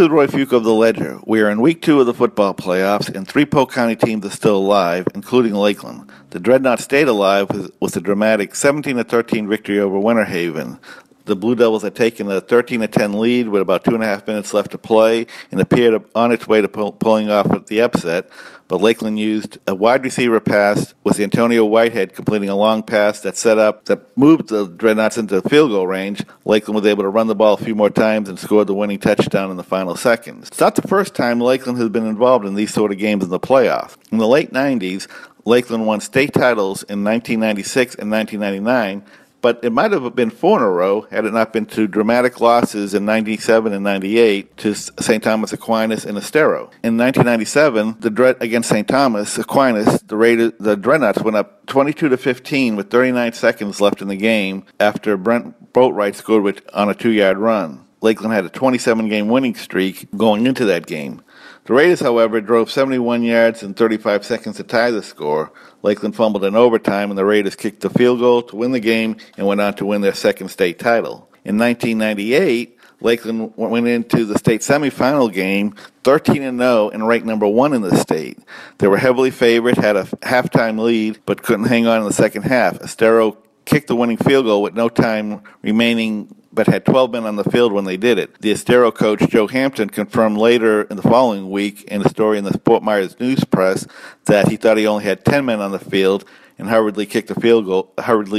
is Roy Fuoco of the Ledger. We are in week 2 of the football playoffs, and 3 Polk County teams are still alive, including Lakeland. The Dreadnought stayed alive with a dramatic 17-13 victory over Winterhaven. The Blue Devils had taken a 13-10 lead with about 2.5 minutes left to play and appeared on its way to pulling off with the upset, but Lakeland used a wide receiver pass with Antonio Whitehead completing a long pass that moved the Dreadnoughts into field goal range. Lakeland was able to run the ball a few more times and scored the winning touchdown in the final seconds. It's not the first time Lakeland has been involved in these sort of games in the playoffs. In the late 90s, Lakeland won state titles in 1996 and 1999, but it might have been 4 in a row had it not been to dramatic losses in 97 and 98 to St. Thomas Aquinas and Estero. In 1997, against St. Thomas Aquinas, the Dreadnoughts went up 22-15 with 39 seconds left in the game after Brent Boatwright scored on a 2-yard run. Lakeland had a 27-game winning streak going into that game. The Raiders, however, drove 71 yards and 35 seconds to tie the score. Lakeland fumbled in overtime, and the Raiders kicked the field goal to win the game and went on to win their second state title. In 1998, Lakeland went into the state semifinal game 13-0 and ranked number 1 in the state. They were heavily favored, had a halftime lead, but couldn't hang on in the second half. Estero kicked the winning field goal with no time remaining, but had 12 men on the field when they did it. The Estero coach, Joe Hampton, confirmed later in the following week in a story in the Fort Myers News Press that he thought he only had 10 men on the field and hurriedly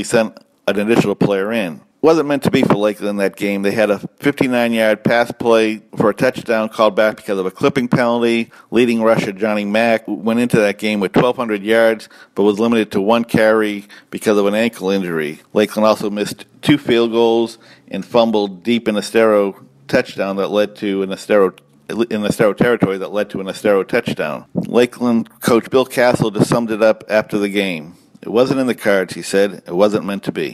sent an additional player in. It wasn't meant to be for Lakeland in that game. They had a 59-yard pass play for a touchdown called back because of a clipping penalty. Leading rusher Johnny Mack went into that game with 1,200 yards, but was limited to 1 carry because of an ankle injury. Lakeland also missed 2 field goals and fumbled deep in Estero touchdown that led to an Estero territory that led to an Estero touchdown. Lakeland coach Bill Castle just summed it up after the game. It wasn't in the cards, he said. It wasn't meant to be.